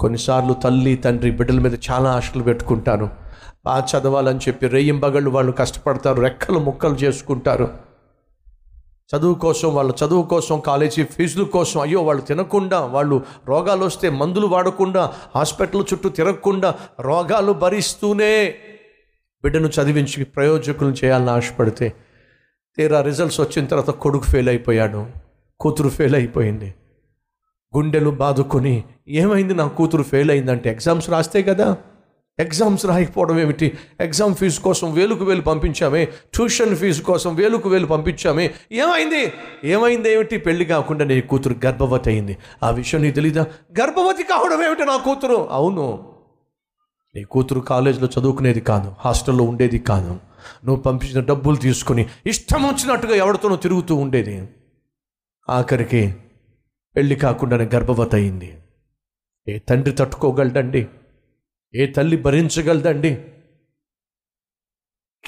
కొన్నిసార్లు తల్లి తండ్రి బిడ్డల మీద చాలా ఆశలు పెట్టుకుంటాను. బాగా చదవాలని చెప్పి రేయింబగళ్ళు వాళ్ళు కష్టపడతారు, రెక్కలు ముక్కలు చేసుకుంటారు చదువు కోసం. వాళ్ళ చదువు కోసం, కాలేజీ ఫీజుల కోసం, అయ్యో వాళ్ళు తినకుండా, వాళ్ళు రోగాలు వస్తే మందులు వాడకుండా, హాస్పిటల్ చుట్టూ తిరగకుండా, రోగాలు భరిస్తూనే బిడ్డను చదివించి ప్రయోజకులను చేయాలని ఆశపడితే, తీరా రిజల్ట్స్ వచ్చిన తర్వాత కొడుకు ఫెయిల్ అయిపోయాడు, కూతురు ఫెయిల్ అయిపోయింది. గుండెలు బాదుకొని ఏమైంది నా కూతురు ఫెయిల్ అయిందంటే, ఎగ్జామ్స్ రాస్తే కదా, ఎగ్జామ్స్ రాయకపోవడం ఏమిటి, ఎగ్జామ్ ఫీజు కోసం వేలుకు వేలు పంపించామే, ట్యూషన్ ఫీజు కోసం వేలుకు వేలు పంపించామే, ఏమైంది ఏమిటి, పెళ్లి కాకుండా నీ కూతురు గర్భవతి అయింది, ఆ విషయం నీకు తెలీదా, గర్భవతి కావడం ఏమిటి నా కూతురు, అవును నీ కూతురు కాలేజీలో చదువుకునేది కాదు, హాస్టల్లో ఉండేది కాదు, నువ్వు పంపించిన డబ్బులు తీసుకుని ఇష్టం వచ్చినట్టుగా ఎవరితోనూ తిరుగుతూ ఉండేది, ఆఖరికి పెళ్లి కాకుండానే గర్భవతి అయింది. ఏ తండ్రి తట్టుకోగలడండి, ఏ తల్లి భరించగలదండి?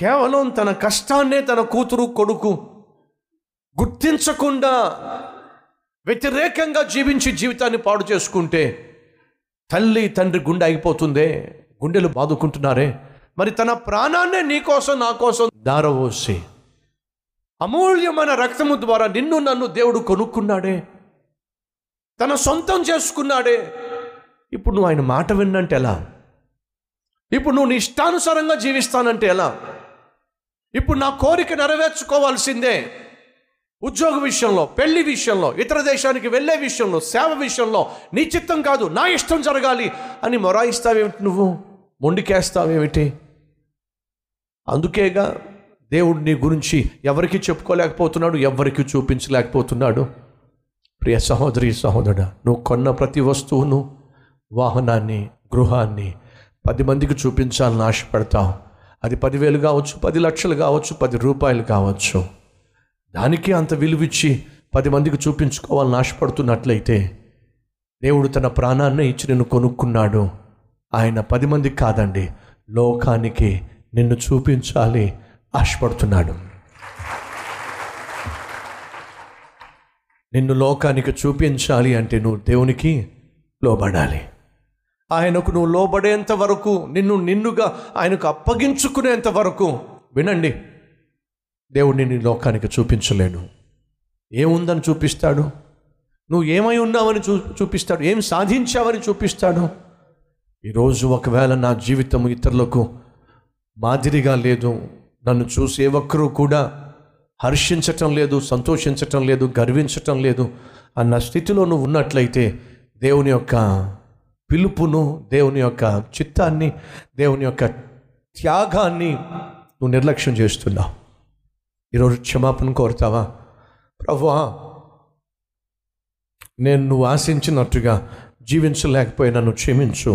కేవలం తన కష్టాన్నే తన కూతురు కొడుకు గుర్తించకుండా వ్యతిరేకంగా జీవించి జీవితాన్ని పాడు చేసుకుంటే తల్లి తండ్రి గుండె ఆగిపోతుందే, గుండెలు బాదుకుంటున్నారే. మరి తన ప్రాణాన్నే నీకోసం నా కోసం ధారవోసి అమూల్యమైన రక్తము ద్వారా నిన్ను నన్ను దేవుడు కొనుక్కున్నాడే, తన సొంతం చేసుకున్నాడే. ఇప్పుడు నువ్వు ఆయన మాట విన్నంటే ఎలా? ఇప్పుడు నువ్వు నీ ఇష్టానుసారంగా జీవిస్తానంటే ఎలా? ఇప్పుడు నా కోరిక నెరవేర్చుకోవాల్సిందే, ఉద్యోగ విషయంలో, పెళ్లి విషయంలో, ఇతర దేశానికి వెళ్ళే విషయంలో, సేవ విషయంలో, నీ చిత్తం కాదు నా ఇష్టం జరగాలి అని మొరాయిస్తావేమిటి, నువ్వు మొండికేస్తావేమిటి? అందుకేగా దేవుడు నీ గురించి ఎవరికి చెప్పుకోలేకపోతున్నాడు, ఎవరికి చూపించలేకపోతున్నాడు. ప్రియ సహోదరి సహోదరుడా, నువ్వు కొన్న ప్రతి వస్తువును, వాహనాన్ని, గృహాన్ని 10 మందికి చూపించాలని ఆశపడతావు. అది 10,000 కావచ్చు, 10 లక్షలు కావచ్చు, 10 రూపాయలు కావచ్చు. దానికి అంత విలువిచ్చి 10 మందికి చూపించుకోవాలని ఆశపడుతున్నట్లయితే దేవుడు తన ప్రాణాన్ని ఇచ్చి నిన్ను కొనుక్కున్నాడు. ఆయన 10 మందికి కాదండి, లోకానికి నిన్ను చూపించాలి ఆశపడుతున్నాడు. నిన్ను లోకానికి చూపించాలి అంటే నువ్వు దేవునికి లోబడాలి. ఆయనకు నువ్వు లోబడేంత వరకు, నిన్ను నిన్నుగా ఆయనకు అప్పగించుకునేంత వరకు, వినండి, దేవుడు నిన్ను లోకానికి చూపించలేడు. ఏముందని చూపిస్తాడు, నువ్వు ఏమై ఉన్నావని చూపిస్తాడు, ఏం సాధించావని చూపిస్తాడు. ఈరోజు ఒకవేళ నా జీవితం ఇతరులకు మాదిరిగా లేదు, నన్ను చూసి ఏ ఒక్కరూ కూడా హర్షించటం లేదు, సంతోషించటం లేదు, గర్వించటం లేదు అన్న స్థితిలో నువ్వు ఉన్నట్లయితే దేవుని యొక్క పిలుపును, దేవుని యొక్క చిత్తాన్ని, దేవుని యొక్క త్యాగాన్ని నువ్వు నిర్లక్ష్యం చేస్తున్నావు. ఈరోజు క్షమాపణ కోరుతావా? ప్రభువా, నేను నువ్వు ఆశించినట్టుగా జీవించలేకపోయినా నన్ను క్షమించు.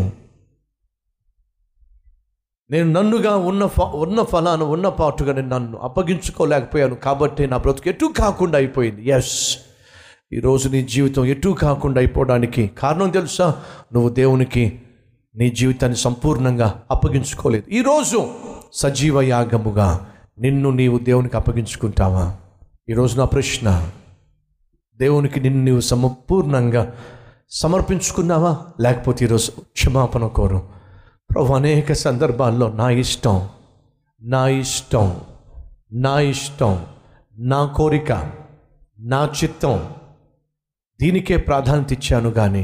నేను నన్నుగా ఉన్న ఫలాను ఉన్న పాటుగా నేను నన్ను అప్పగించుకోలేకపోయాను, కాబట్టి నా బ్రతుకు ఎటు కాకుండా అయిపోయింది. ఎస్, ఈరోజు నీ జీవితం ఎటూ కాకుండా అయిపోవడానికి కారణం తెలుసా, నువ్వు దేవునికి నీ జీవితాన్ని సంపూర్ణంగా అప్పగించుకోలేదు. ఈరోజు సజీవ యాగముగా నిన్ను నీవు దేవునికి అప్పగించుకుంటావా? ఈరోజు నా ప్రశ్న, దేవునికి నిన్ను నీవు సంపూర్ణంగా సమర్పించుకున్నావా? లేకపోతే ఈరోజు క్షమాపణ కోరు. ప్రభు, అనేక సందర్భాల్లో నా ఇష్టం, నా కోరిక, నా చిత్తం, దీనికే ప్రాధాన్యత ఇచ్చాను. కానీ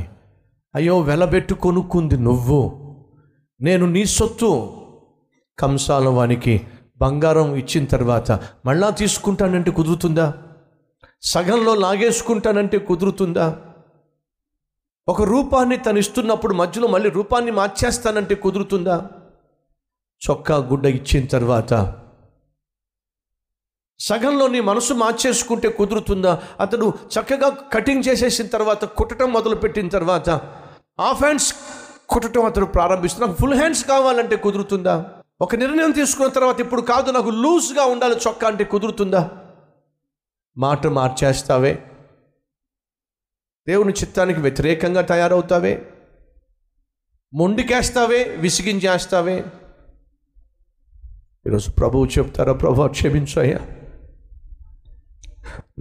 అయ్యో వెలబెట్టు కొనుక్కుంది నువ్వు, నేను నీ సొత్తు. కంసాల వానికి బంగారం ఇచ్చిన తర్వాత మళ్ళా తీసుకుంటానంటే కుదురుతుందా? సగంలో లాగేసుకుంటానంటే కుదురుతుందా? ఒక రూపాన్ని తను ఇస్తున్నప్పుడు మధ్యలో మళ్ళీ రూపాన్ని మార్చేస్తానంటే కుదురుతుందా? చొక్కా గుడ్డ ఇచ్చిన తర్వాత సగంలో నీ మనసు మార్చేసుకుంటే కుదురుతుందా? అతడు చక్కగా కటింగ్ చేసేసిన తర్వాత, కుట్టడం మొదలుపెట్టిన తర్వాత హాఫ్ హ్యాండ్స్ కుట్టడం అతడు ప్రారంభిస్తున్నాడు. ఫుల్ హ్యాండ్స్ కావాలంటే కుదురుతుందా? ఒక నిర్ణయం తీసుకున్న తర్వాత ఇప్పుడు కాదు నాకు లూజ్గా ఉండాలి చొక్కా అంటే కుదురుతుందా? మాట మార్చేస్తావే, దేవుని చిత్తానికి వ్యతిరేకంగా తయారవుతావే, మొండికేస్తావే, విసిగించేస్తావే. ఈరోజు ప్రభువు చెప్తారా, ప్రభు క్షమించయ్యా,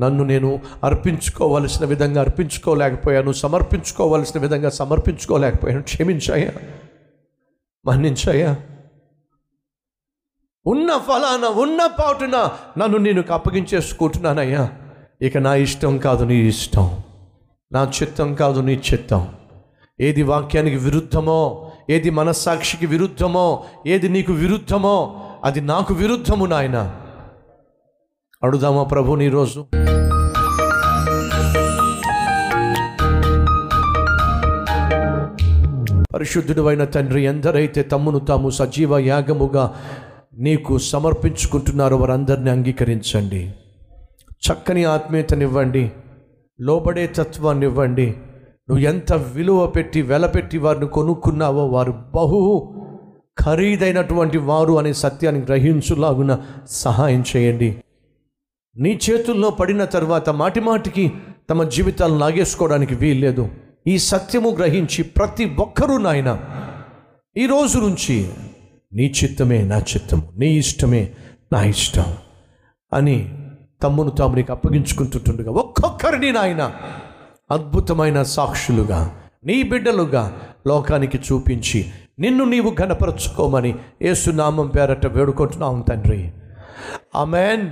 నన్ను నేను అర్పించుకోవలసిన విధంగా అర్పించుకోలేకపోయాను, సమర్పించుకోవలసిన విధంగా సమర్పించుకోలేకపోయాను. క్షమించాయా, మన్నించాయా, ఉన్న ఫలానా ఉన్న పాటున నన్ను నేను అప్పగించేసుకుంటున్నానయ్యా. ఇక నా ఇష్టం కాదు నీ ఇష్టం, నా చిత్తం కాదు నీ చిత్తం. ఏది వాక్యానికి విరుద్ధమో, ఏది మనస్సాక్షికి విరుద్ధమో, ఏది నీకు విరుద్ధమో అది నాకు విరుద్ధము నాయన. అడుగుదామా ప్రభుని ఈరోజు. పరిశుద్ధుడు అయిన తండ్రి, ఎందరైతే తమ్మును తాము సజీవ యాగముగా నీకు సమర్పించుకుంటున్నారో వారందరినీ అంగీకరించండి. చక్కని ఆత్మీయతనివ్వండి, లోబడే తత్వాన్ని ఇవ్వండి. నువ్వు ఎంత విలువ పెట్టి వెలపెట్టి వారిని కొనుక్కున్నావో వారు బహు ఖరీదైనటువంటి వారు అనే సత్యాన్ని గ్రహించులాగున సహాయం చేయండి. నీ చేతుల్లో పడిన తర్వాత మాటిమాటికి తమ జీవితాలను లాగేసుకోవడానికి వీల్లేదు. ఈ సత్యము గ్రహించి ప్రతి ఒక్కరూ నాయన ఈరోజు నుంచి నీ చిత్తమే నా చిత్తము, నీ ఇష్టమే నా ఇష్టం అని తమ్మును తాము నీకు అప్పగించుకుంటుండగా ఒక్కొక్కరిని నాయన అద్భుతమైన సాక్షులుగా నీ బిడ్డలుగా లోకానికి చూపించి నిన్ను నీవు ఘనపరచుకోమని యేసు నామం పేరట వేడుకుంటున్నాం తండ్రి. ఆమేన్.